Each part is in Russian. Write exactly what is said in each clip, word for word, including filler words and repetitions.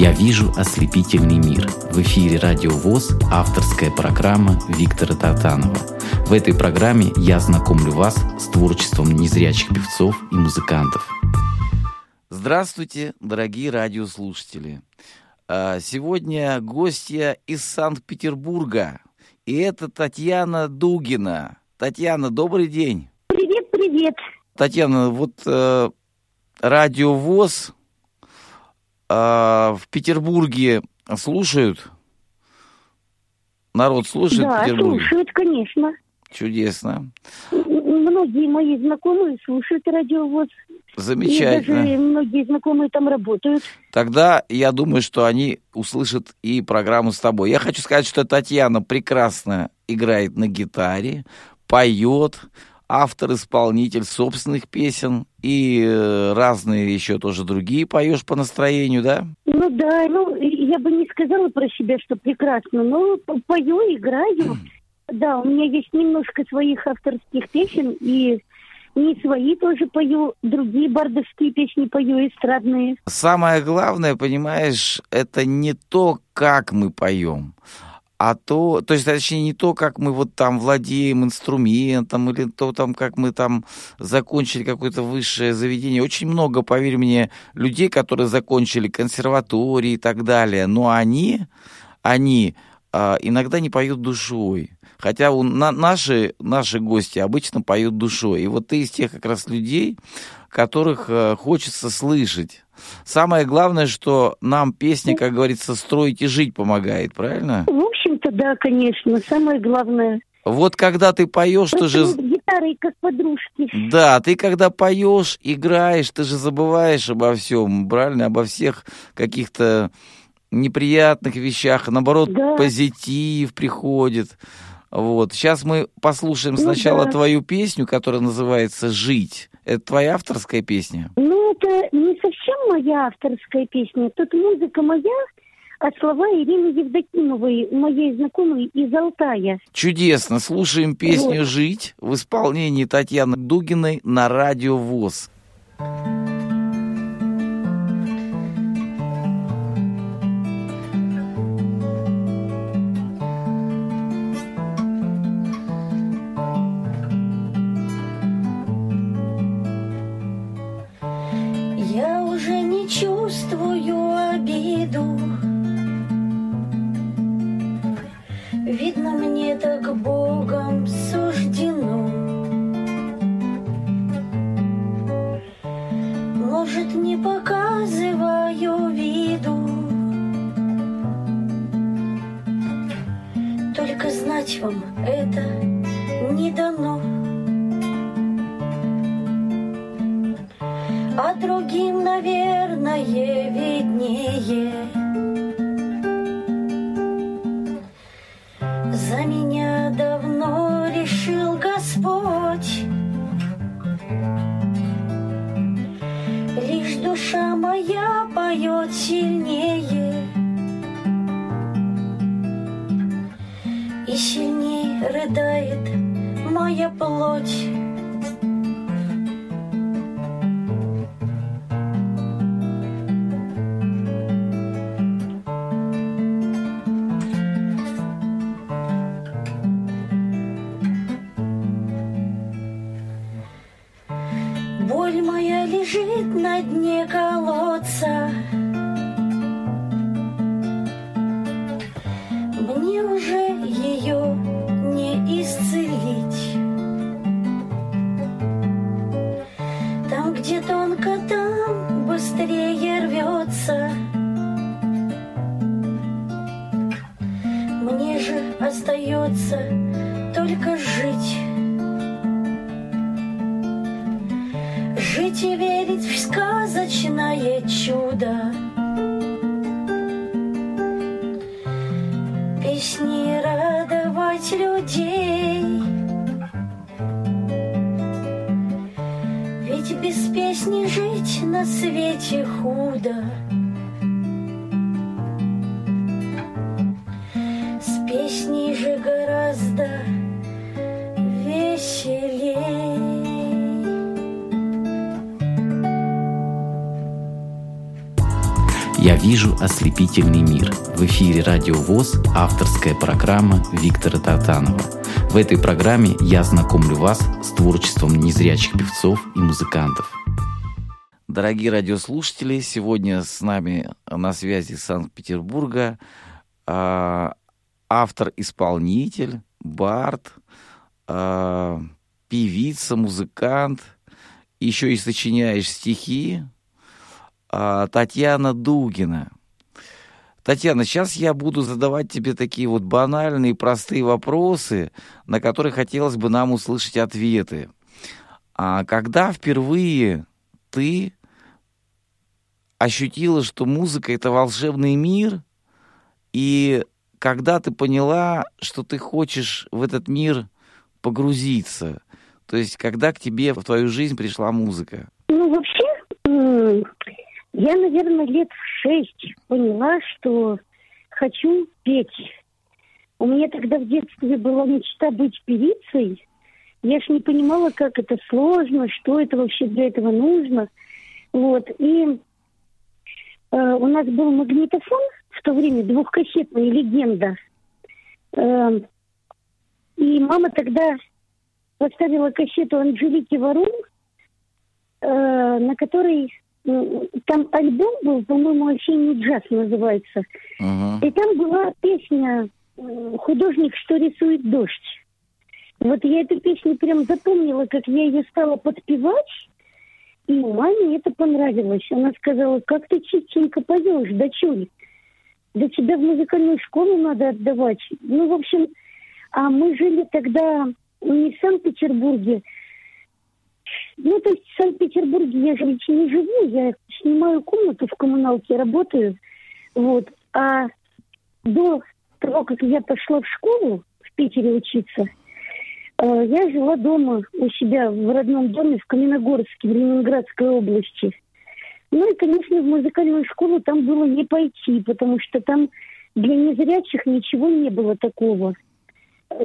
«Я вижу ослепительный мир». В эфире «Радио ВОС» авторская программа Виктора Тартанова. В этой программе я знакомлю вас с творчеством незрячих певцов и музыкантов. Здравствуйте, дорогие радиослушатели. Сегодня гостья из Санкт-Петербурга. И это Татьяна Дугина. Татьяна, добрый день. Привет, привет. Татьяна, вот «Радио ВОС» в Петербурге слушают? Народ слушает, да, в Петербурге? Да, слушают, конечно. Чудесно. Многие мои знакомые слушают «Радио ВОС». Замечательно. И даже многие знакомые там работают. Тогда я думаю, что они услышат и программу с тобой. Я хочу сказать, что Татьяна прекрасно играет на гитаре, поет, автор-исполнитель собственных песен и разные еще тоже другие поешь по настроению, да? Ну да, ну я бы не сказала про себя, что прекрасно, но пою, играю. Да, у меня есть немножко своих авторских песен, и не свои тоже пою, другие бардовские песни пою, эстрадные. Самое главное, понимаешь, это не то, как мы поем, а то, то есть, точнее, не то, как мы вот там владеем инструментом, или то, там, как мы там закончили какое-то высшее заведение. Очень много, поверь мне, людей, которые закончили консерватории и так далее, но они, они э, иногда не поют душой. Хотя у, на, наши, наши гости обычно поют душой. И вот ты из тех как раз людей, которых э, хочется слышать. Самое главное, что нам песня, как говорится, строить и жить помогает, правильно? Да, конечно, самое главное. Вот когда ты поешь, ты же... гитарой, как подружки. Да, ты когда поешь, играешь, ты же забываешь обо всем, правильно? Обо всех каких-то неприятных вещах. Наоборот, да. Позитив приходит. Вот. Сейчас мы послушаем ну, сначала да. твою песню, которая называется «Жить». Это твоя авторская песня? Ну, это не совсем моя авторская песня. Тут музыка моя... А слова Ирины Евдокимовой, моей знакомой из Алтая. Чудесно. Слушаем песню «Жить» в исполнении Татьяны Дугиной на Радио ВОС. Я уже не чувствую обиду. Видно, мне так Богом суждено. Может, не показываю виду, только знать вам это не дано. А другим, наверное, виднее. За меня давно решил Господь, лишь душа моя поет сильнее и сильнее рыдает моя плоть. Боль моя лежит на дне колодца. Мне уже ее не исцелить. Там, где тонко, там быстрее рвется. Мне же остается только жить. Жить и верить в сказочное чудо. Песни радовать людей. Ведь без песни жить на свете худо. С песней же гораздо веселее. «Я вижу ослепительный мир». В эфире «Радио ВОС» авторская программа Виктора Тартанова. В этой программе я знакомлю вас с творчеством незрячих певцов и музыкантов. Дорогие радиослушатели, сегодня с нами на связи из Санкт-Петербурга э, автор-исполнитель, бард, э, певица, музыкант, еще и сочиняешь стихи, э, Татьяна Дугина. Татьяна, сейчас я буду задавать тебе такие вот банальные, простые вопросы, на которые хотелось бы нам услышать ответы. А когда впервые ты ощутила, что музыка — это волшебный мир, и когда ты поняла, что ты хочешь в этот мир погрузиться? То есть, когда к тебе в твою жизнь пришла музыка? Ну, вообще, я, наверное, лет в шесть поняла, что хочу петь. У меня тогда в детстве была мечта быть певицей. Я ж не понимала, как это сложно, что это вообще для этого нужно. Вот. И э, у нас был магнитофон в то время, двухкассетная «Легенда». Э, и мама тогда поставила кассету Анжелики Варум, э, на которой... Э, там альбом был, по-моему, «Осенний джаз» называется. Uh-huh. И там была песня «Художник, что рисует дождь». Вот я эту песню прям запомнила, как я ее стала подпевать, и маме это понравилось. Она сказала: как ты чистенько поешь, дочурь, да тебя в музыкальную школу надо отдавать. Ну, в общем, а мы жили тогда не в Санкт-Петербурге. Ну, то есть в Санкт-Петербурге я жить не живу, я снимаю комнату в коммуналке, работаю. Вот. А до того, как я пошла в школу в Питере учиться, я жила дома у себя в родном доме в Каменногорске, в Ленинградской области. Ну и, конечно, в музыкальную школу там было не пойти, потому что там для незрячих ничего не было такого,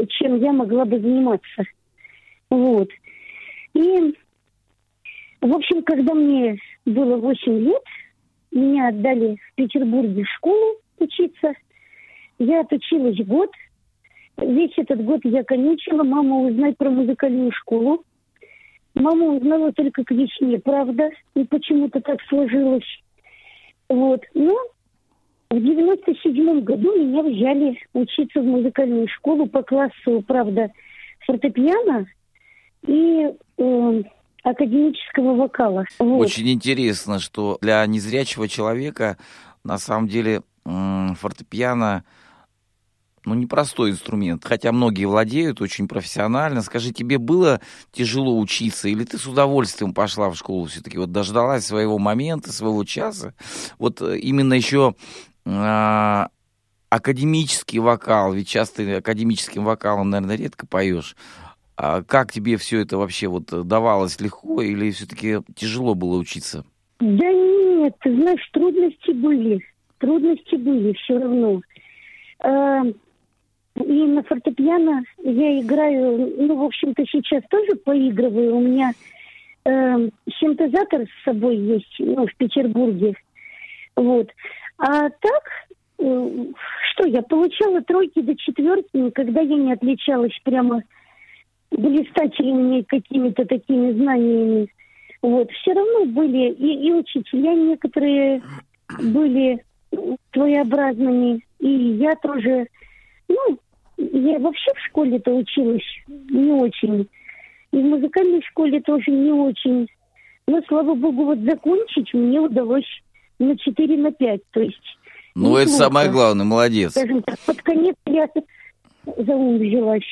чем я могла бы заниматься. Вот. И, в общем, когда мне было восемь лет, меня отдали в Петербурге в школу учиться. Я отучилась год. Весь этот год я конючила, мама узнать про музыкальную школу. Мама узнала только к весне, правда, и почему-то так сложилось. Вот. Но в девяносто седьмом году меня взяли учиться в музыкальную школу по классу, правда, фортепиано и э, академического вокала. Вот. Очень интересно, что для незрячего человека на самом деле э, фортепиано... Ну, непростой инструмент, хотя многие владеют очень профессионально. Скажи, тебе было тяжело учиться, или ты с удовольствием пошла в школу все-таки? Вот дождалась своего момента, своего часа. Вот именно еще а, академический вокал, ведь часто ты академическим вокалом, наверное, редко поешь. А как тебе все это вообще вот давалось легко, или все-таки тяжело было учиться? Да нет, ты знаешь, трудности были. Трудности были все равно. А... И на фортепиано я играю, ну, в общем-то, сейчас тоже поигрываю. У меня э, синтезатор с собой есть, ну, в Петербурге. Вот. А так, э, что, я получала тройки до четверки, никогда я не отличалась прямо блистательными какими-то такими знаниями. Вот. Все равно были и, и учителя некоторые были своеобразными, и я тоже... Ну, я вообще в школе-то училась не очень. И в музыкальной школе тоже не очень. Но, слава богу, вот закончить мне удалось на четыре на пять. То есть... Ну, это плохо. Самое главное, молодец. Скажем так, под конец я за ум взялась.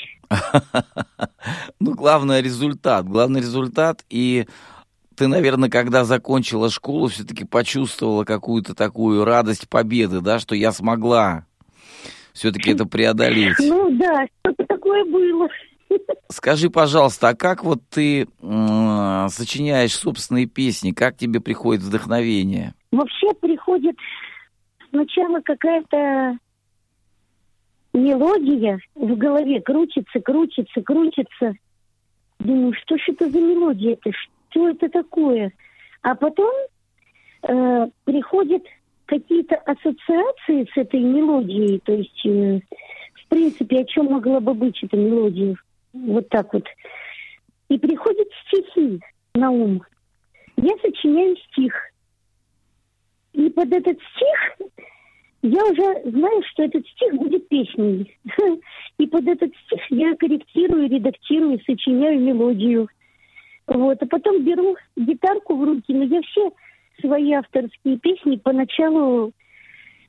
Ну, главное результат. Главный результат. И ты, наверное, когда закончила школу, все-таки почувствовала какую-то такую радость победы, да, что я смогла все-таки это преодолеть. Ну да, что-то такое было. Скажи, пожалуйста, а как вот ты э, сочиняешь собственные песни? Как тебе приходит вдохновение? Вообще приходит сначала какая-то мелодия в голове. Крутится, крутится, крутится. Думаю, что же это за мелодия? Что это такое? А потом э, приходит... какие-то ассоциации с этой мелодией, то есть, э, в принципе, о чем могла бы быть эта мелодия, вот так вот. И приходят стихи на ум. Я сочиняю стих. И под этот стих я уже знаю, что этот стих будет песней. И под этот стих я корректирую, редактирую, сочиняю мелодию. Вот. А потом беру гитарку в руки, но я все свои авторские песни поначалу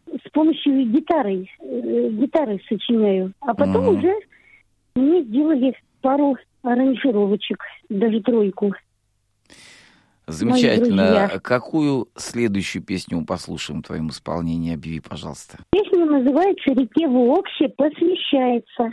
с помощью гитары, э, гитары сочиняю. А потом mm-hmm. уже мне сделали пару аранжировочек, даже тройку. Замечательно. Какую следующую песню мы послушаем в твоем исполнении? Объяви, пожалуйста. Песня называется «Реке Вооксе посвящается».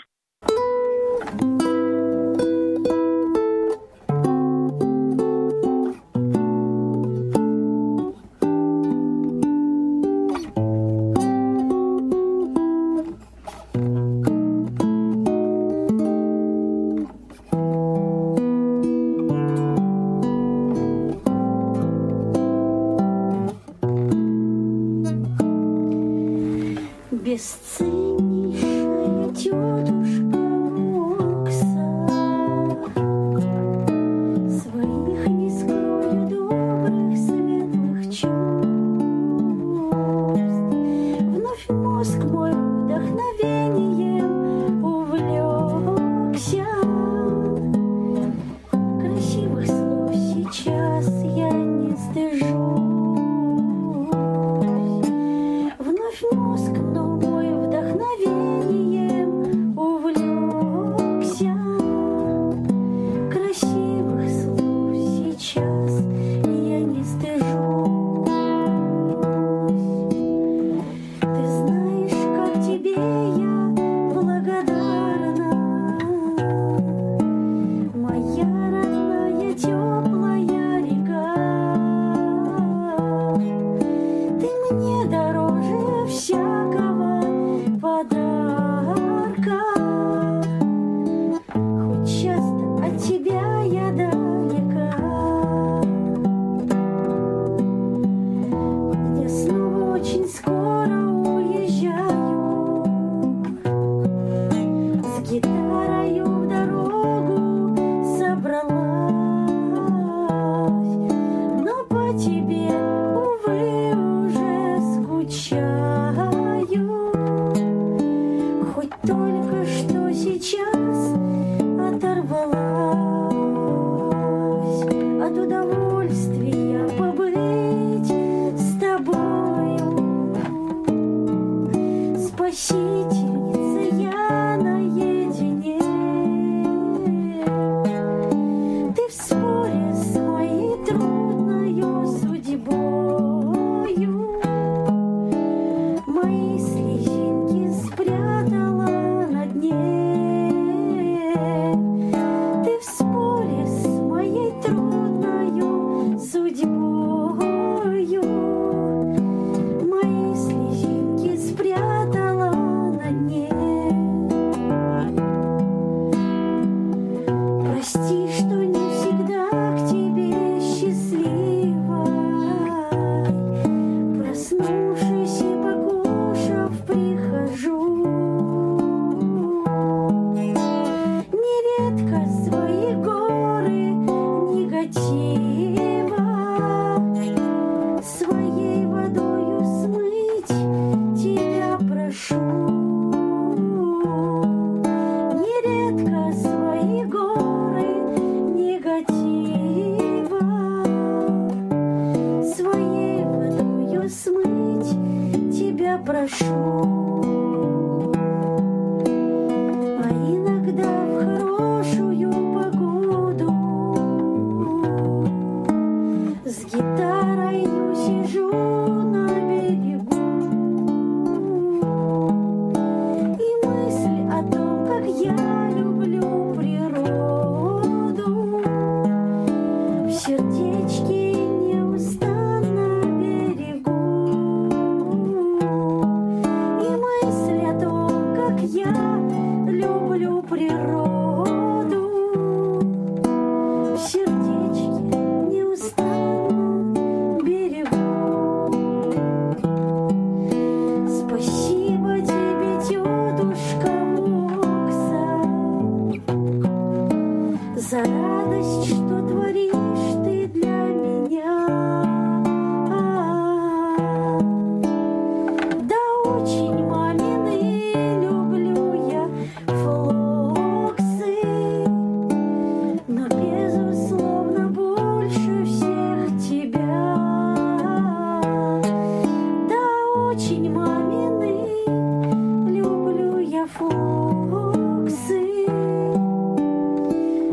очень мамины, люблю я фоксы,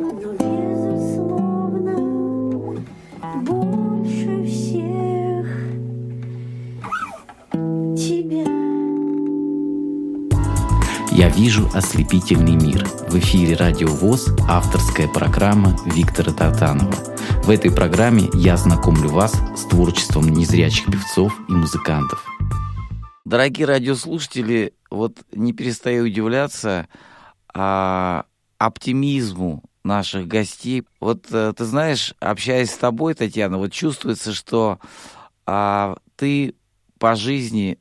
но безусловно больше всех тебя. Я вижу ослепительный мир. В эфире Радио ВОС, авторская программа Виктора Тартанова. В этой программе я знакомлю вас с творчеством незрячих певцов и музыкантов. Дорогие радиослушатели, вот не перестаю удивляться а, оптимизму наших гостей. Вот а, ты знаешь, общаясь с тобой, Татьяна, вот чувствуется, что а, ты по жизни...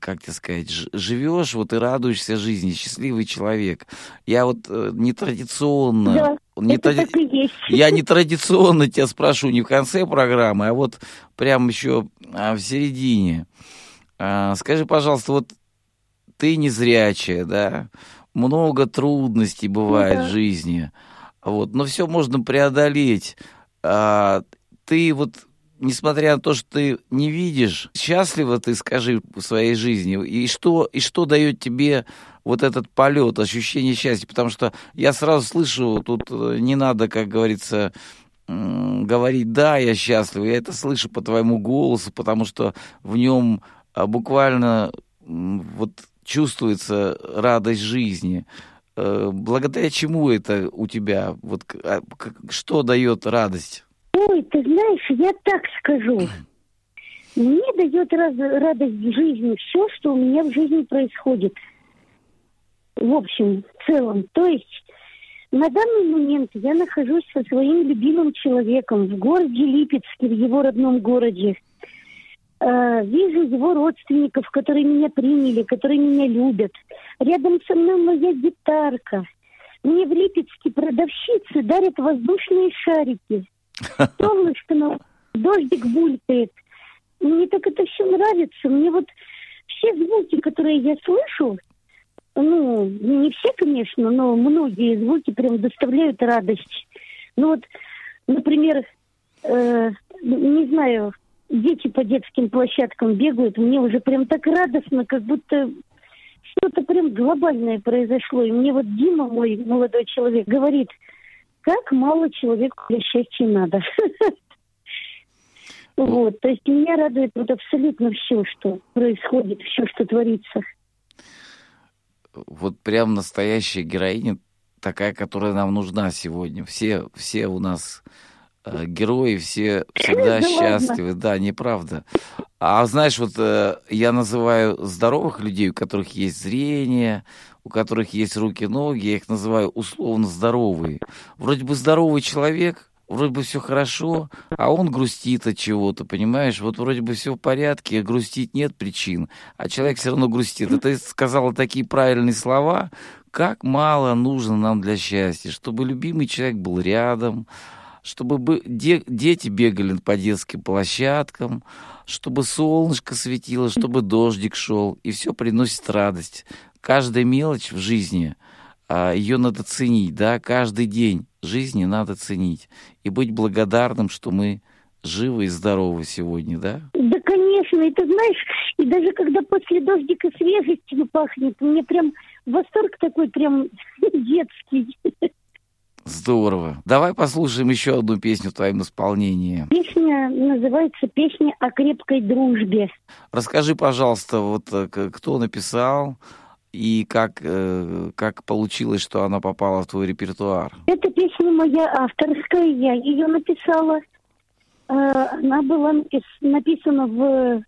как тебе сказать, живешь, вот и радуешься жизни, счастливый человек. Я вот нетрадиционно... Да, не это тради... так и есть. Я нетрадиционно тебя спрошу не в конце программы, а вот прям еще в середине. Скажи, пожалуйста, вот ты незрячая, да? Много трудностей бывает да. в жизни, вот, но все можно преодолеть. Ты вот... Несмотря на то, что ты не видишь, счастлива ты, скажи, в своей жизни, и что, и что дает тебе вот этот полет, ощущение счастья? Потому что я сразу слышу, тут не надо, как говорится, говорить «да, я счастлива», я это слышу по твоему голосу, потому что в нем буквально вот чувствуется радость жизни. Благодаря чему это у тебя? Вот, что дает радость? Ой, ты знаешь, я так скажу. Мне дает раз, радость жизни все, что у меня в жизни происходит. В общем, в целом. То есть на данный момент я нахожусь со своим любимым человеком в городе Липецке, в его родном городе. Э, вижу его родственников, которые меня приняли, которые меня любят. Рядом со мной моя гитарка. Мне в Липецке продавщицы дарят воздушные шарики. Солнышко, но дождик булькает. Мне так это все нравится. Мне вот все звуки, которые я слышу, ну, не все, конечно, но многие звуки прям доставляют радость. Ну вот, например, э, не знаю, дети по детским площадкам бегают, мне уже прям так радостно, как будто что-то прям глобальное произошло. И мне вот Дима, мой молодой человек, говорит... Как мало человеку для счастья надо. Вот, то есть меня радует вот абсолютно все, что происходит, все, что творится. Вот прям настоящая героиня, такая, которая нам нужна сегодня. Все, все у нас э, герои, все всегда счастливы, да, неправда. А знаешь, вот э, я называю здоровых людей, у которых есть зрение, у которых есть руки-ноги, я их называю условно здоровые. Вроде бы здоровый человек, вроде бы все хорошо, а он грустит от чего-то, понимаешь? Вот вроде бы все в порядке, грустить нет причин, а человек все равно грустит. И ты сказала такие правильные слова, как мало нужно нам для счастья, чтобы любимый человек был рядом, чтобы дети бегали по детским площадкам, чтобы солнышко светило, чтобы дождик шел, и все приносит радость. Каждая мелочь в жизни, ее надо ценить, да, каждый день жизни надо ценить. И быть благодарным, что мы живы и здоровы сегодня, да? Да, конечно, и ты знаешь, и даже когда после дождика свежестью пахнет, мне прям восторг такой прям детский. Здорово. Давай послушаем еще одну песню в твоем исполнении. Песня называется «Песня о крепкой дружбе». Расскажи, пожалуйста, вот кто написал и как, как получилось, что она попала в твой репертуар? Эта песня моя авторская, я ее написала. Она была написана в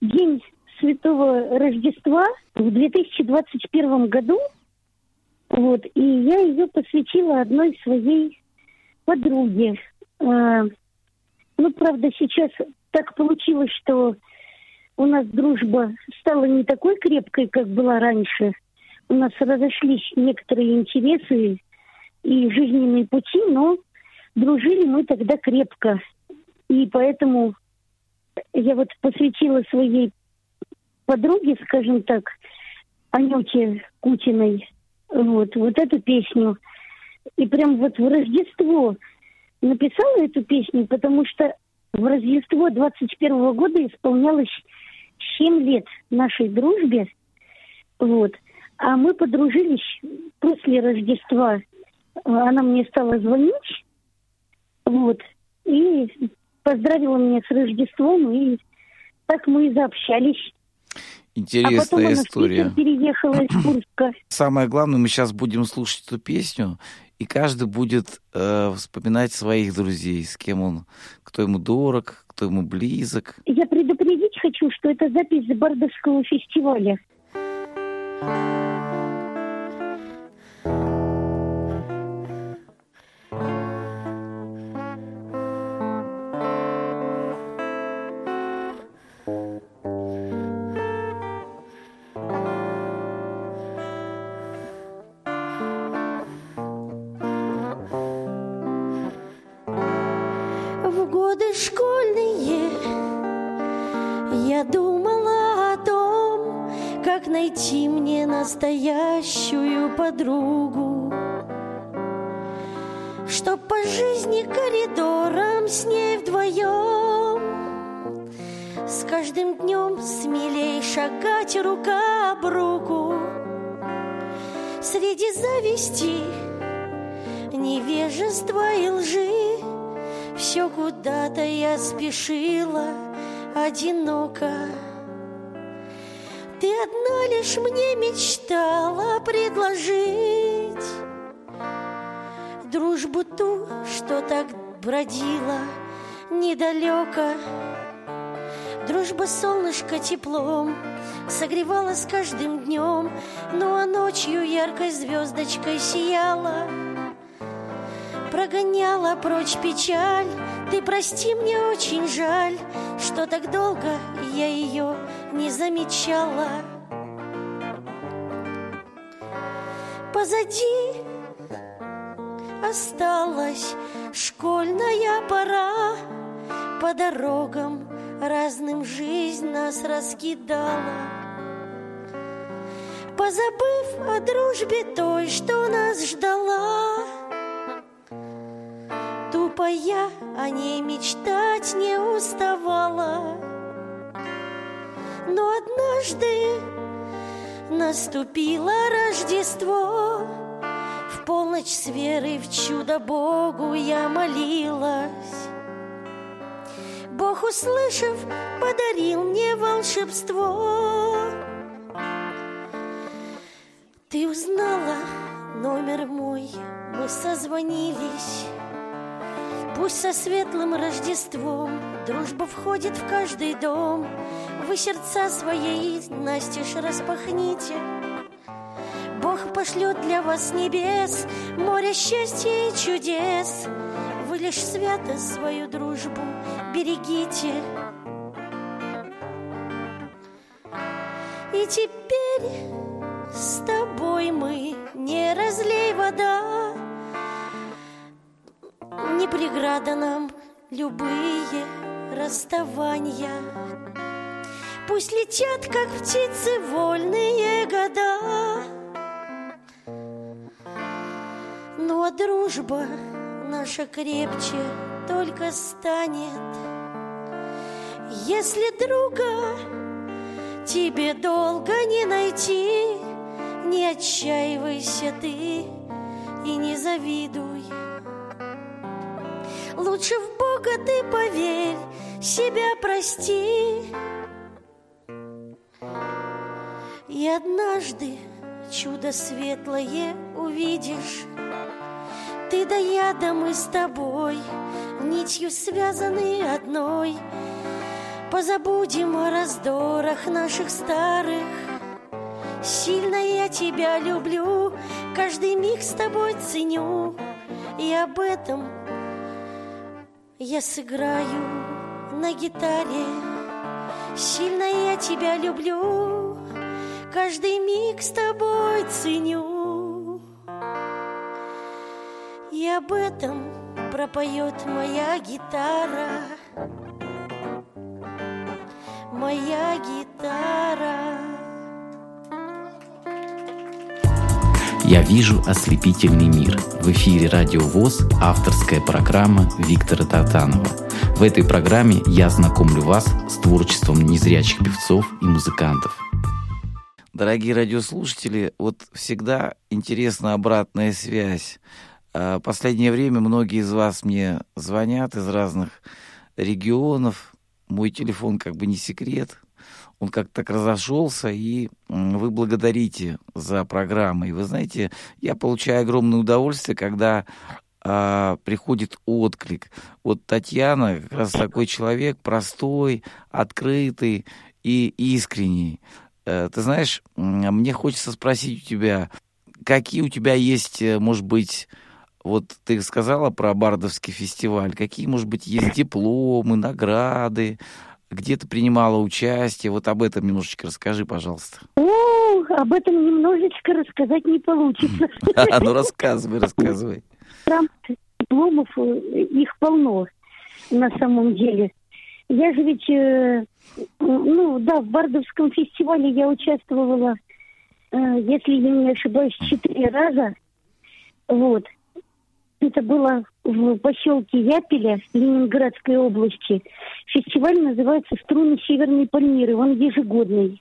день Святого Рождества в две тысячи двадцать первом году. Вот, и я ее посвятила одной своей подруге. А, ну, правда, сейчас так получилось, что у нас дружба стала не такой крепкой, как была раньше. У нас разошлись некоторые интересы и жизненные пути, но дружили мы тогда крепко. И поэтому я вот посвятила своей подруге, скажем так, Анюте Кутиной, Вот, вот эту песню. И прям вот в Рождество написала эту песню, потому что в Рождество двадцать первого года исполнялось семь лет нашей дружбе. Вот. А мы подружились после Рождества. Она мне стала звонить. Вот. И поздравила меня с Рождеством. И так мы и заобщались. Интересная а потом она история. Переехала из Курска. Самое главное, мы сейчас будем слушать эту песню, и каждый будет э, вспоминать своих друзей, с кем он, кто ему дорог, кто ему близок. Я предупредить хочу, что это запись с Бардовского фестиваля. Найти мне настоящую подругу, чтоб по жизни коридором с ней вдвоем, с каждым днем смелей шагать рука об руку, среди зависти, невежества и лжи, все куда-то я спешила одиноко. Ты одна лишь мне мечтала предложить дружбу ту, что так бродила недалеко. Дружба солнышко теплом согревала с каждым днем, ну а ночью яркой звездочкой сияла, прогоняла прочь печаль. Ты прости, мне очень жаль, что так долго я ее не замечала. Позади осталась школьная пора, по дорогам разным жизнь нас раскидала. Позабыв о дружбе той, что нас ждала, тупо я о ней мечтать не уставала. Но однажды наступило Рождество, в полночь с верой в чудо Богу я молилась. Бог, услышав, подарил мне волшебство. Ты узнала номер мой, мы созвонились. Пусть со светлым Рождеством дружба входит в каждый дом. Вы сердца своей настежь распахните, Бог пошлет для вас небес море счастья и чудес. Вы лишь свято свою дружбу берегите. И теперь с тобой мы не разлей вода, не преграда нам любые расставания. Пусть летят, как птицы, вольные года, ну а дружба наша крепче только станет. Если друга тебе долго не найти, не отчаивайся ты и не завидуй. Лучше в Бога ты поверь, себя прости. И однажды чудо светлое увидишь. Ты да я, да мы с тобой нитью связаны одной. Позабудем о раздорах наших старых. Сильно я тебя люблю, каждый миг с тобой ценю. И об этом я сыграю на гитаре. Сильно я тебя люблю, каждый миг с тобой ценю. И об этом пропоет моя гитара. Моя гитара. «Я вижу ослепительный мир». В эфире «Радио ВОС» авторская программа Виктора Тартанова. В этой программе я знакомлю вас с творчеством незрячих певцов и музыкантов. Дорогие радиослушатели, вот всегда интересна обратная связь. Последнее время многие из вас мне звонят из разных регионов. Мой телефон как бы не секрет. Он как-то так разошелся, и вы благодарите за программы. И вы знаете, я получаю огромное удовольствие, когда а, приходит отклик. Вот Татьяна как раз такой человек, простой, открытый и искренний. Ты знаешь, мне хочется спросить у тебя, какие у тебя есть, может быть, вот ты сказала про Бардовский фестиваль, какие, может быть, есть дипломы, награды, где ты принимала участие? Вот об этом немножечко расскажи, пожалуйста. О, об этом немножечко рассказать не получится. Ну, рассказывай, рассказывай. Там дипломов, их полно на самом деле. Я же ведь, ну да, в Бардовском фестивале я участвовала, если я не ошибаюсь, четыре раза. Вот. Это было в поселке Япеля Ленинградской области. Фестиваль называется «Струны Северной Пальмиры». Он ежегодный.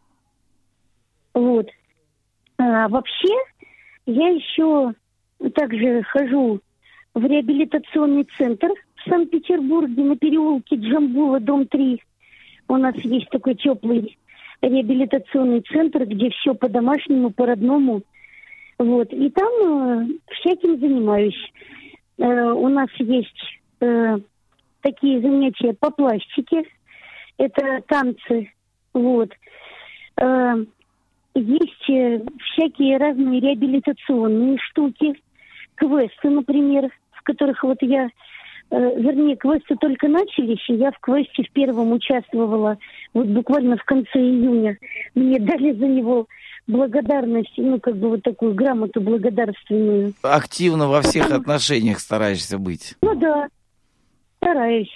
Вот. А вообще, я еще также хожу в реабилитационный центр в Санкт-Петербурге на переулке Джамбула, дом три. У нас есть такой теплый реабилитационный центр, где все по-домашнему, по-родному. Вот. И там э, всяким занимаюсь. Э, у нас есть э, такие занятия по пластике. Это танцы. Вот. Э, есть э, всякие разные реабилитационные штуки. Квесты, например, в которых вот я... Э, вернее, квесты только начались, и я в квесте в первом участвовала. Вот буквально в конце июня мне дали за него... благодарность, ну, как бы вот такую грамоту благодарственную. Активно во всех отношениях стараешься быть. Ну да, стараюсь.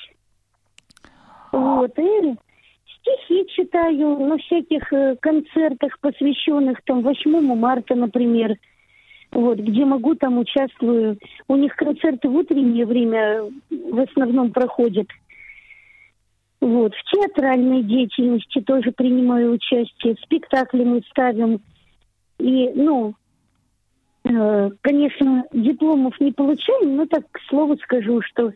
Вот, и стихи читаю на всяких концертах, посвященных там восьмого марта, например. Вот, где могу, там участвую. У них концерты в утреннее время в основном проходят. Вот. В театральной деятельности тоже принимаю участие. Спектакли мы ставим. И, ну, э, конечно, дипломов не получаем, но так, к слову скажу, что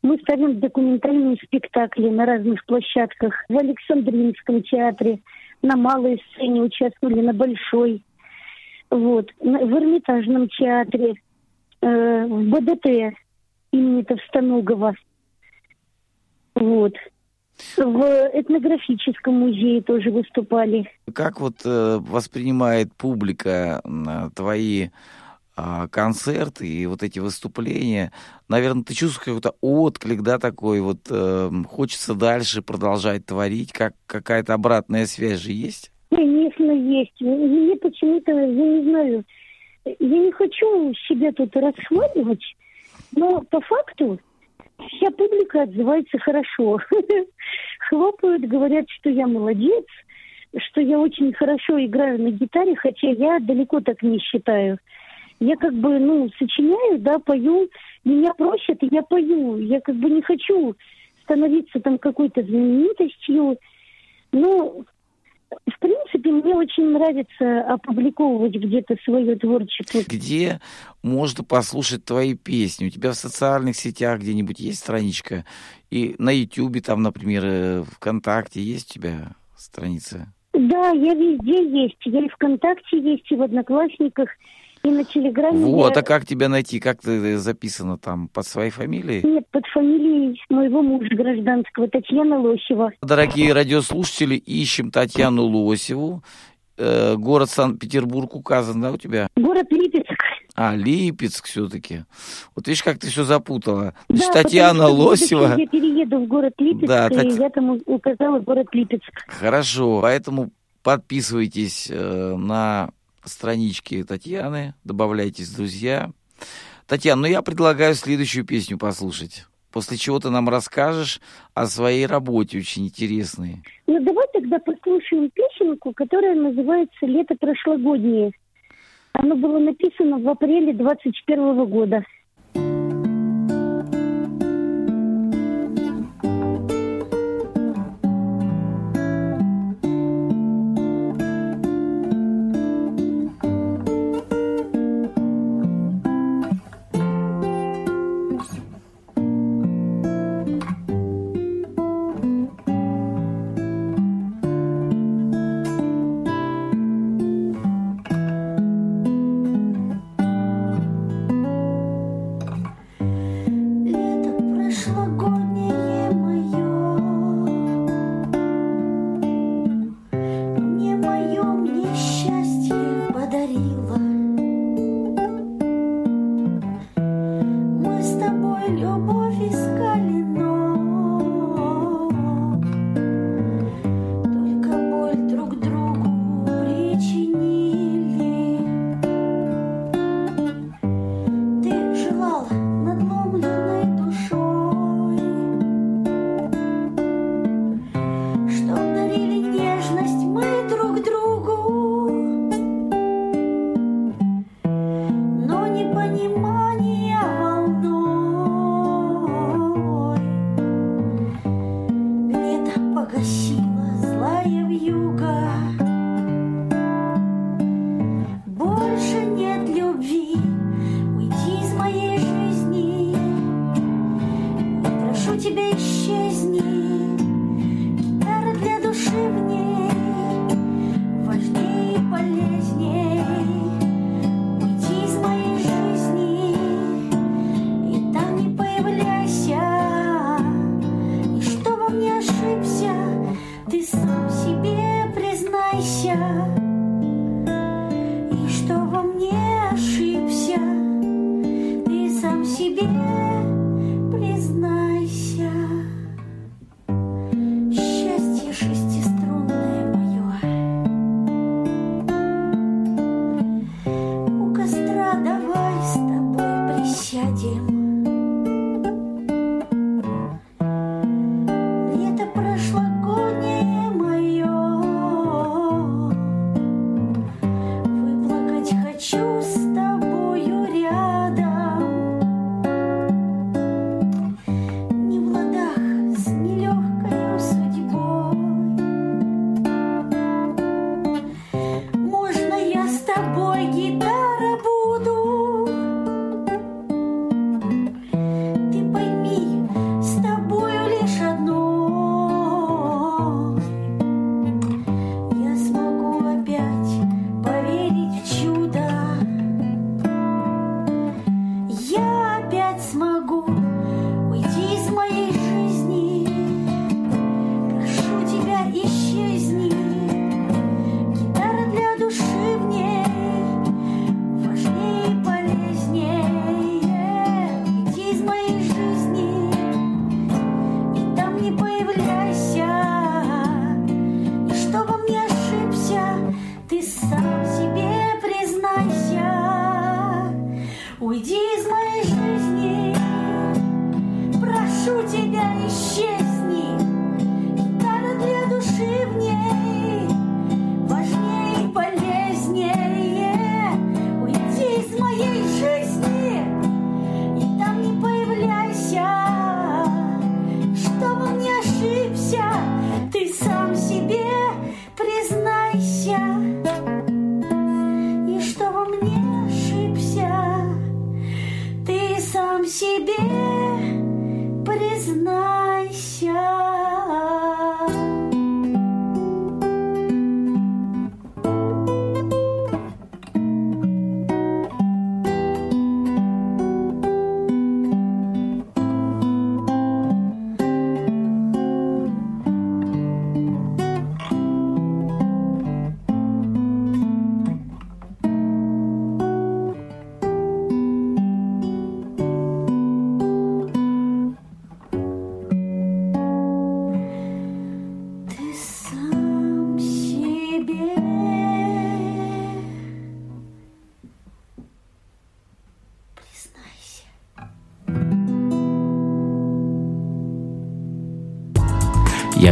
мы ставим документальные спектакли на разных площадках. В Александринском театре, на малой сцене участвовали, на большой. Вот. В Эрмитажном театре, э, в БДТ имени Товстоногова. Вот. В этнографическом музее тоже выступали. Как вот э, воспринимает публика э, твои э, концерты и вот эти выступления? Наверное, ты чувствуешь какой-то отклик, да, такой вот? Э, хочется дальше продолжать творить? Как, какая-то обратная связь же есть? Конечно, есть. Мне почему-то, я не знаю, я не хочу себя тут расхваливать, но по факту вся публика отзывается хорошо. Хлопают, говорят, что я молодец, что я очень хорошо играю на гитаре, хотя я далеко так не считаю. Я как бы, ну, сочиняю, да, пою, меня просят, и я пою. Я как бы не хочу становиться там какой-то знаменитостью. Ну, в принципе, мне очень нравится опубликовывать где-то свое творчество. Где можно послушать твои песни? У тебя в социальных сетях где-нибудь есть страничка? И на Ютьюбе, там, например, ВКонтакте есть у тебя страница? Да, я везде есть. Я и ВКонтакте есть, и в Одноклассниках, и на Телеграме. Вот, я... а как тебя найти? Как ты записана там? Под своей фамилией? Нет, под фамилией моего мужа гражданского, Татьяна Лосева. Дорогие радиослушатели, ищем Татьяну Лосеву. Э, город Санкт-Петербург указан, да, у тебя? Город Липецк. А, Липецк все-таки. Вот видишь, как ты все запутала. Значит, да, Татьяна Лосева... Я перееду в город Липецк, да, и так... я там указала город Липецк. Хорошо, поэтому подписывайтесь э, на... странички Татьяны, добавляйтесь, друзья. Татьяна, ну я предлагаю следующую песню послушать, после чего ты нам расскажешь о своей работе, очень интересной. Ну давай тогда послушаем песенку, которая называется «Лето прошлогоднее». Оно было написано в апреле двадцать первого года. Лето прошлогоднее мое,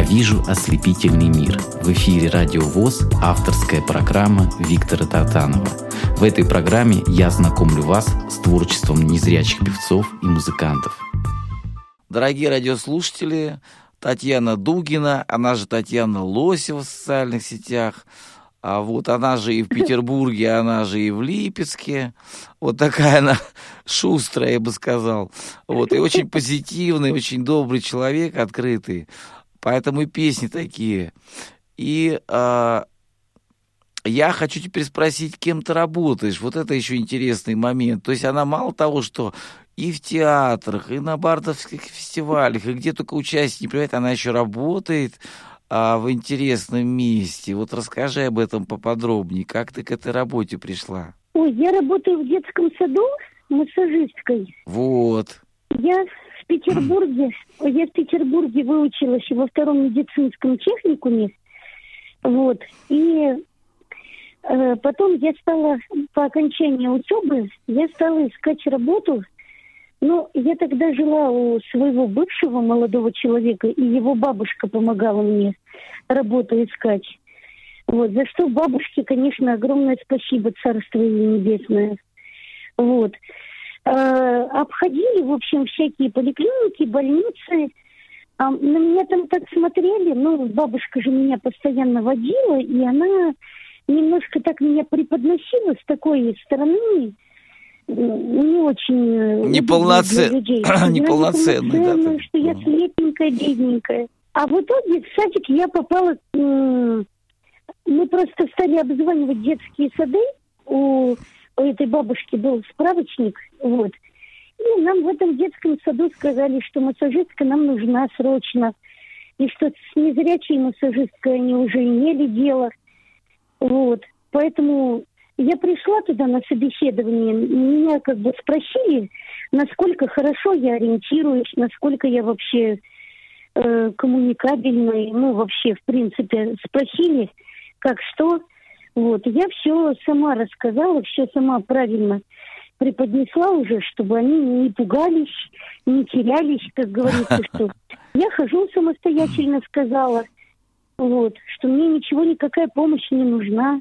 вижу ослепительный мир». В эфире Радио ВОС авторская программа Виктора Тартанова. В этой программе я знакомлю вас с творчеством незрячих певцов и музыкантов. Дорогие радиослушатели, Татьяна Дугина, она же Татьяна Лосева в социальных сетях, а вот она же и в Петербурге, она же и в Липецке. Вот такая она шустрая, я бы сказал. Вот, и очень позитивный, очень добрый человек, открытый. Поэтому и песни такие. И а, я хочу теперь спросить, кем ты работаешь? Вот это еще интересный момент. То есть она мало того, что и в театрах, и на бардовских фестивалях, и где только участие не принимает, она еще работает а в интересном месте. Вот расскажи об этом поподробнее. Как ты к этой работе пришла? Ой, я работаю в детском саду массажисткой. Вот. Я в Петербурге, я в Петербурге выучилась во втором медицинском техникуме. Вот. И э, потом я стала, по окончании учебы, я стала искать работу. Ну, я тогда жила у своего бывшего молодого человека, и его бабушка помогала мне работу искать. Вот, за что бабушке, конечно, огромное спасибо, царство ей небесное. Вот. А, обходили, в общем, всякие поликлиники, больницы. А, на меня там так смотрели, ну, бабушка же меня постоянно водила, и она немножко так меня преподносила с такой стороны, не очень... Неполноценный, неполноценный, да. Ты... Что я слепенькая, бедненькая. А в итоге в садик я попала... Мы просто стали обзванивать детские сады. У, у этой бабушки был справочник. Вот. И нам в этом детском саду сказали, что массажистка нам нужна срочно. И что с незрячей массажисткой они уже имели дело. Вот. Поэтому... Я пришла туда на собеседование, меня как бы спросили, насколько хорошо я ориентируюсь, насколько я вообще э, коммуникабельна, ну, вообще, в принципе, спросили, как что. Вот, я все сама рассказала, все сама правильно преподнесла уже, чтобы они не пугались, не терялись, как говорится, что я хожу самостоятельно, сказала, вот, что мне ничего, никакая помощь не нужна.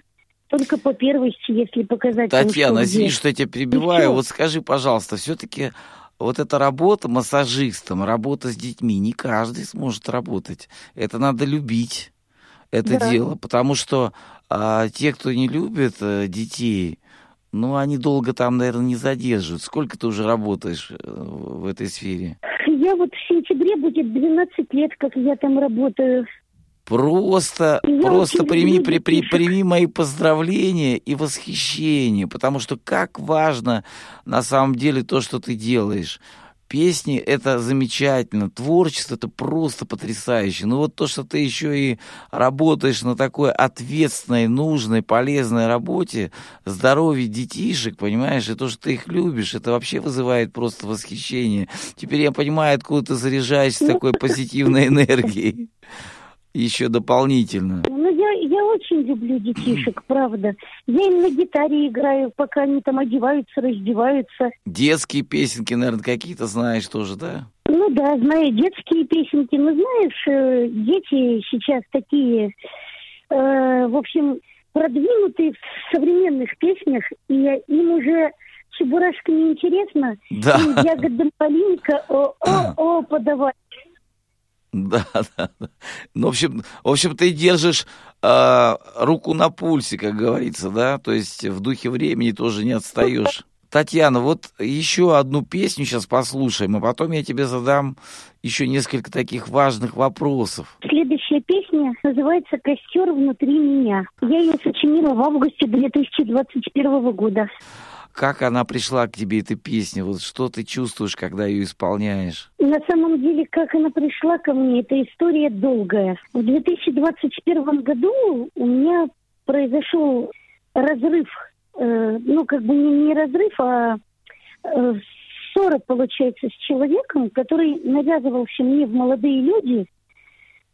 Только по первости, если показать... Татьяна, извини, что я тебя перебиваю. Вот скажи, пожалуйста, все-таки вот эта работа массажистом, работа с детьми, не каждый сможет работать. Это надо любить, это да. дело. Потому что а, те, кто не любит а, детей, ну, они долго там, наверное, не задерживают. Сколько ты уже работаешь в этой сфере? Я вот в сентябре будет двенадцать лет, как я там работаю. Просто, просто прими, при, при, прими мои поздравления и восхищение, потому что как важно на самом деле то, что ты делаешь. Песни — это замечательно, творчество — это просто потрясающе. Но вот то, что ты еще и работаешь на такой ответственной, нужной, полезной работе, здоровье детишек, понимаешь, и то, что ты их любишь, это вообще вызывает просто восхищение. Теперь я понимаю, откуда ты заряжаешься такой позитивной энергией. Еще дополнительно. Ну, я, я очень люблю детишек, правда. Я им на гитаре играю, пока они там одеваются, раздеваются. Детские песенки, наверное, какие-то знаешь тоже, да? Ну да, знаю детские песенки. Ну, знаешь, дети сейчас такие, э, в общем, продвинутые в современных песнях, и им уже... Чебурашка неинтересна. Да. И ягода малинка, о-о-о, подавай. Да, да, да. Ну, в общем, в общем, ты держишь э, руку на пульсе, как говорится, да? То есть в духе времени тоже не отстаешь. Татьяна, вот еще одну песню сейчас послушаем, а потом я тебе задам еще несколько таких важных вопросов. Следующая песня называется «Костер внутри меня». Я ее сочинила в августе две тысячи двадцать первого года. Как она пришла к тебе, эта песня? Вот что ты чувствуешь, когда ее исполняешь? На самом деле, как она пришла ко мне, эта история долгая. В две тысячи двадцать первом году у меня произошел разрыв. Э, ну, как бы не, не разрыв, а э, ссора, получается, с человеком, который навязывался мне в молодые люди,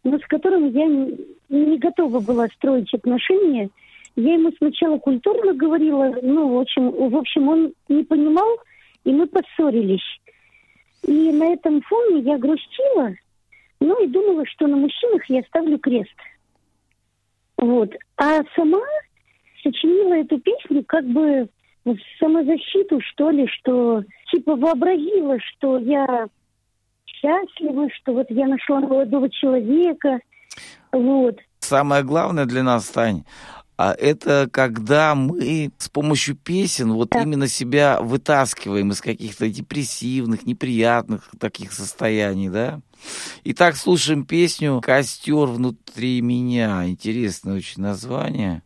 но с которым я не, не готова была строить отношения. Я ему сначала культурно говорила, ну, в общем, в общем, он не понимал, и мы поссорились. И на этом фоне я грустила, Ну и думала, что на мужчинах я ставлю крест. Вот. А сама сочинила эту песню как бы в самозащиту, что ли, что типа вообразила, что я счастлива, что вот я нашла молодого человека. Вот. Самое главное для нас, Тань, это когда мы с помощью песен вот да. именно себя вытаскиваем из каких-то депрессивных, неприятных таких состояний, да? Итак, слушаем песню «Костер внутри меня». Интересное очень название.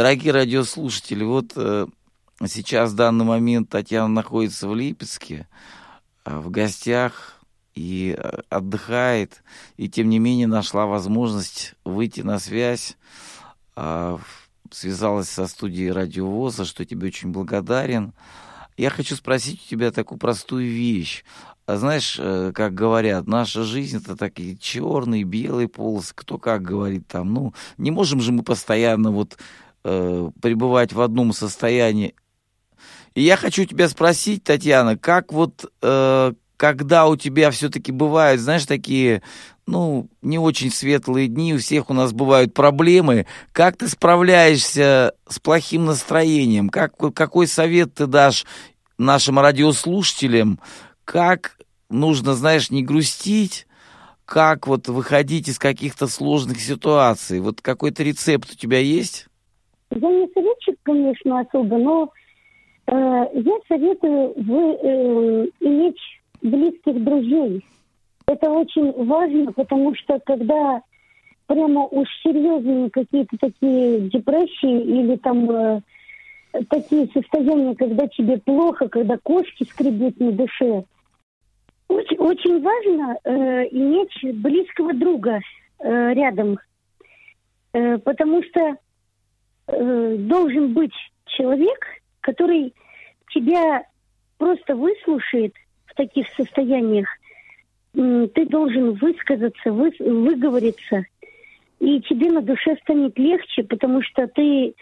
Дорогие радиослушатели, вот э, сейчас в данный момент Татьяна находится в Липецке, э, в гостях и э, отдыхает, и тем не менее нашла возможность выйти на связь, э, связалась со студией Радио ВОСа, что тебе очень благодарен. Я хочу спросить у тебя такую простую вещь. Знаешь, как говорят, наша жизнь — это такие черные, белые полосы, кто как говорит там. Ну, не можем же мы постоянно вот э, пребывать в одном состоянии. И я хочу тебя спросить, Татьяна, как вот, э, когда у тебя все-таки бывают, знаешь, такие, ну, не очень светлые дни, у всех у нас бывают проблемы, как ты справляешься с плохим настроением? Как, какой совет ты дашь нашим радиослушателям, как нужно, знаешь, не грустить, как вот выходить из каких-то сложных ситуаций? Вот какой-то рецепт у тебя есть? Я не советчик, конечно, особо, но э, я советую вы, э, иметь близких друзей. Это очень важно, потому что когда прямо уж серьезные какие-то такие депрессии или там... Э, такие состояния, когда тебе плохо, когда кошки скребут на душе, Очень, очень важно э, иметь близкого друга э, рядом, э, потому что э, должен быть человек, который тебя просто выслушает в таких состояниях. Э, ты должен высказаться, вы, выговориться, и тебе на душе станет легче, потому что ты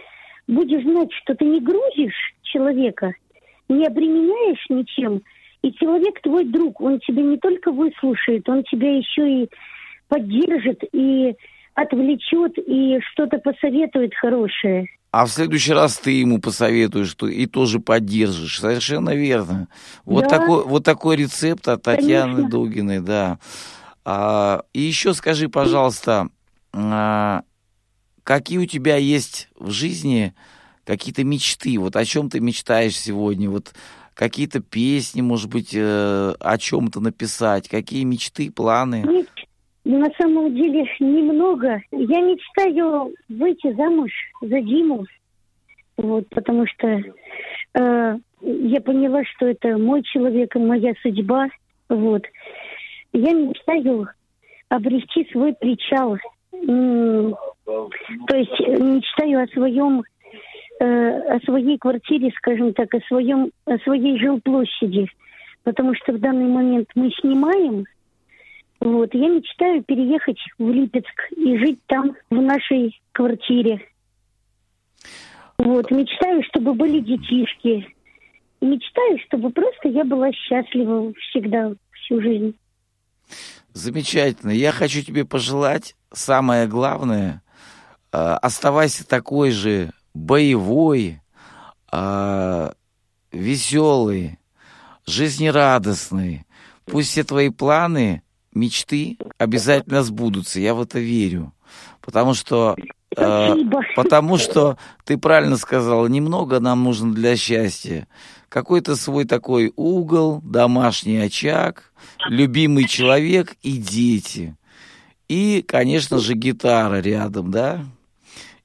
будешь знать, что ты не грузишь человека, не обременяешь ничем, и человек твой друг, он тебя не только выслушает, он тебя еще и поддержит, и отвлечет, и что-то посоветует хорошее. А в следующий раз ты ему посоветуешь, что и тоже поддержишь. Совершенно верно. Вот, да. такой, вот такой рецепт от Татьяны Конечно. Дугиной, да. А, и еще скажи, пожалуйста, какие у тебя есть в жизни какие-то мечты? Вот о чем ты мечтаешь сегодня? Вот какие-то песни, может быть, э, о чем-то написать? Какие мечты, планы? Нет, на самом деле немного. Я мечтаю выйти замуж за Диму. Вот, потому что э, я поняла, что это мой человек и моя судьба. Вот. Я мечтаю обрести свой причал. То есть мечтаю о своем, э, о своей квартире, скажем так, о своем, о своей жилплощади, потому что в данный момент мы снимаем. Вот, я мечтаю переехать в Липецк и жить там в нашей квартире. Вот, мечтаю, чтобы были детишки, мечтаю, чтобы просто я была счастлива всегда, всю жизнь. Замечательно. Я хочу тебе пожелать, самое главное, э, оставайся такой же боевой, э, веселый, жизнерадостный. Пусть все твои планы, мечты обязательно сбудутся. Я в это верю. Потому что, э, потому что ты правильно сказала, немного нам нужно для счастья. Какой-то свой такой угол, домашний очаг, любимый человек и дети. И, конечно же, гитара рядом, да?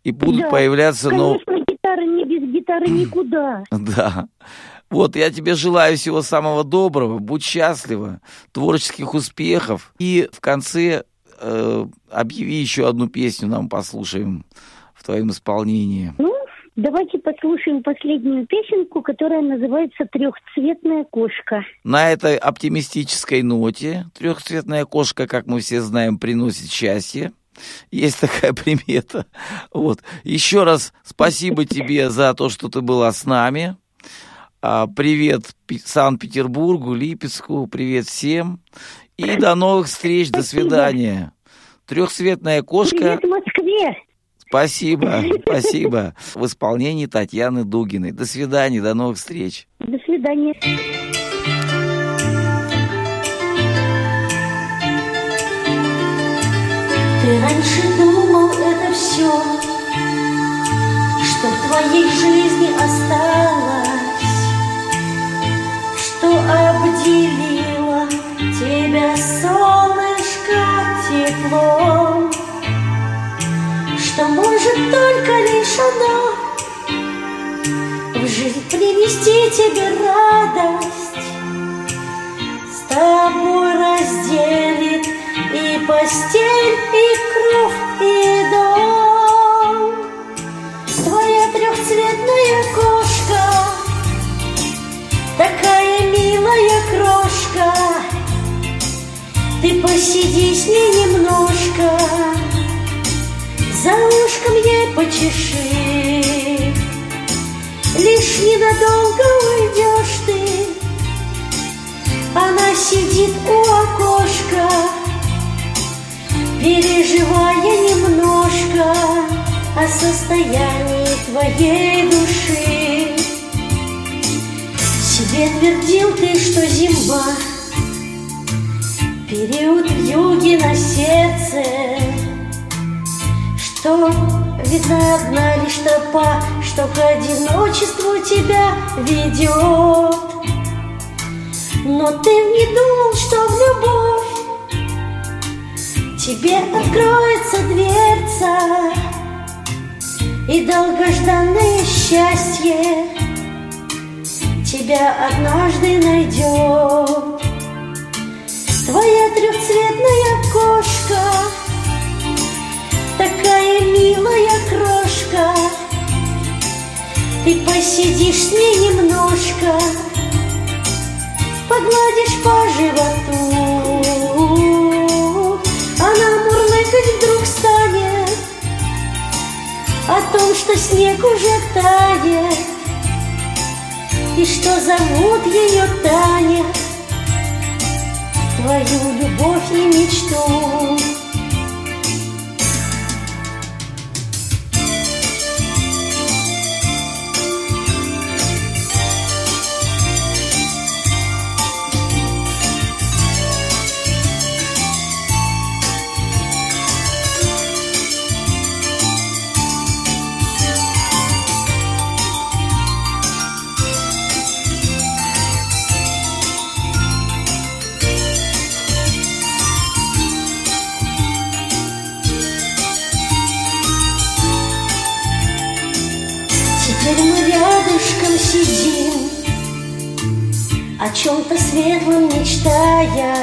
И будут да, появляться... Конечно, но... гитара, не без гитары никуда. Да. Вот, я тебе желаю всего самого доброго, будь счастлива, творческих успехов. И в конце э, объяви еще одну песню, нам послушаем в твоем исполнении. Ну? Давайте послушаем последнюю песенку, которая называется «Трехцветная кошка». На этой оптимистической ноте трехцветная кошка, как мы все знаем, приносит счастье. Есть такая примета. Вот. Еще раз спасибо тебе за то, что ты была с нами. Привет Санкт-Петербургу, Липецку, привет всем. И до новых встреч, спасибо. До свидания. Трехцветная кошка... Привет Москве! Спасибо, спасибо. В исполнении Татьяны Дугиной. До свидания, до новых встреч. До свидания. Ты раньше думал, это все, что в твоей жизни осталось, что обделило тебя солнышко теплом, что может только лишь оно тебе радость с тобой разделит и постель, и кровь, и дом. Твоя трехцветная кошка, такая милая крошка, ты посиди с ней немножко, за ушком ей почеши. Лишь ненадолго уйдешь ты, она сидит у окошка, переживая немножко о состоянии твоей души. Себе твердил ты, что зима, период вьюги на сердце, что видна одна лишь тропа, что к одиночеству тебя ведет. Но ты не думал, что в любовь тебе откроется дверца, и долгожданное счастье тебя однажды найдет. Твоя трехцветная кошка, такая милая крошка, ты посидишь с ней немножко, погладишь по животу. Она мурлыкать вдруг станет о том, что снег уже тает, и что зовут ее Таня, твою любовь и мечту. О чем-то светлом мечтая,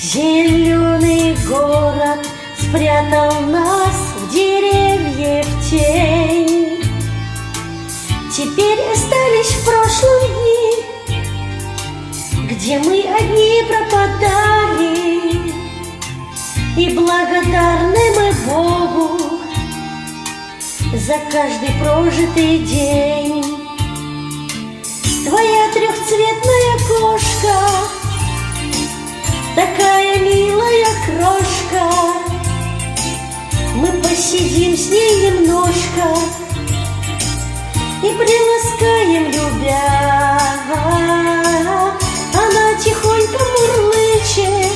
зеленый город спрятал нас в деревьях тень. Теперь остались в прошлом дни, где мы одни пропадали, и благодарны мы Богу за каждый прожитый день. Твоя трехцветная кошка, такая милая крошка, мы посидим с ней немножко и приласкаем, любя. Она тихонько мурлычет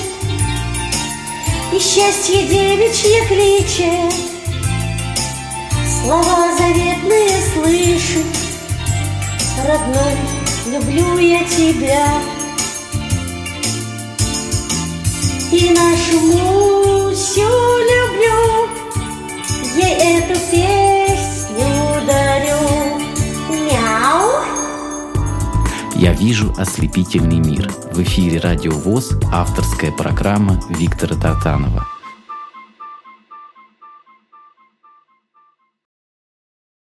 и счастье девичье кличет, слова заветные слышит. Родной, люблю я тебя, и нашу Мусю люблю, ей эту песню дарю. Мяу! Я вижу ослепительный мир. В эфире Радио ВОС, авторская программа Виктора Тартанова.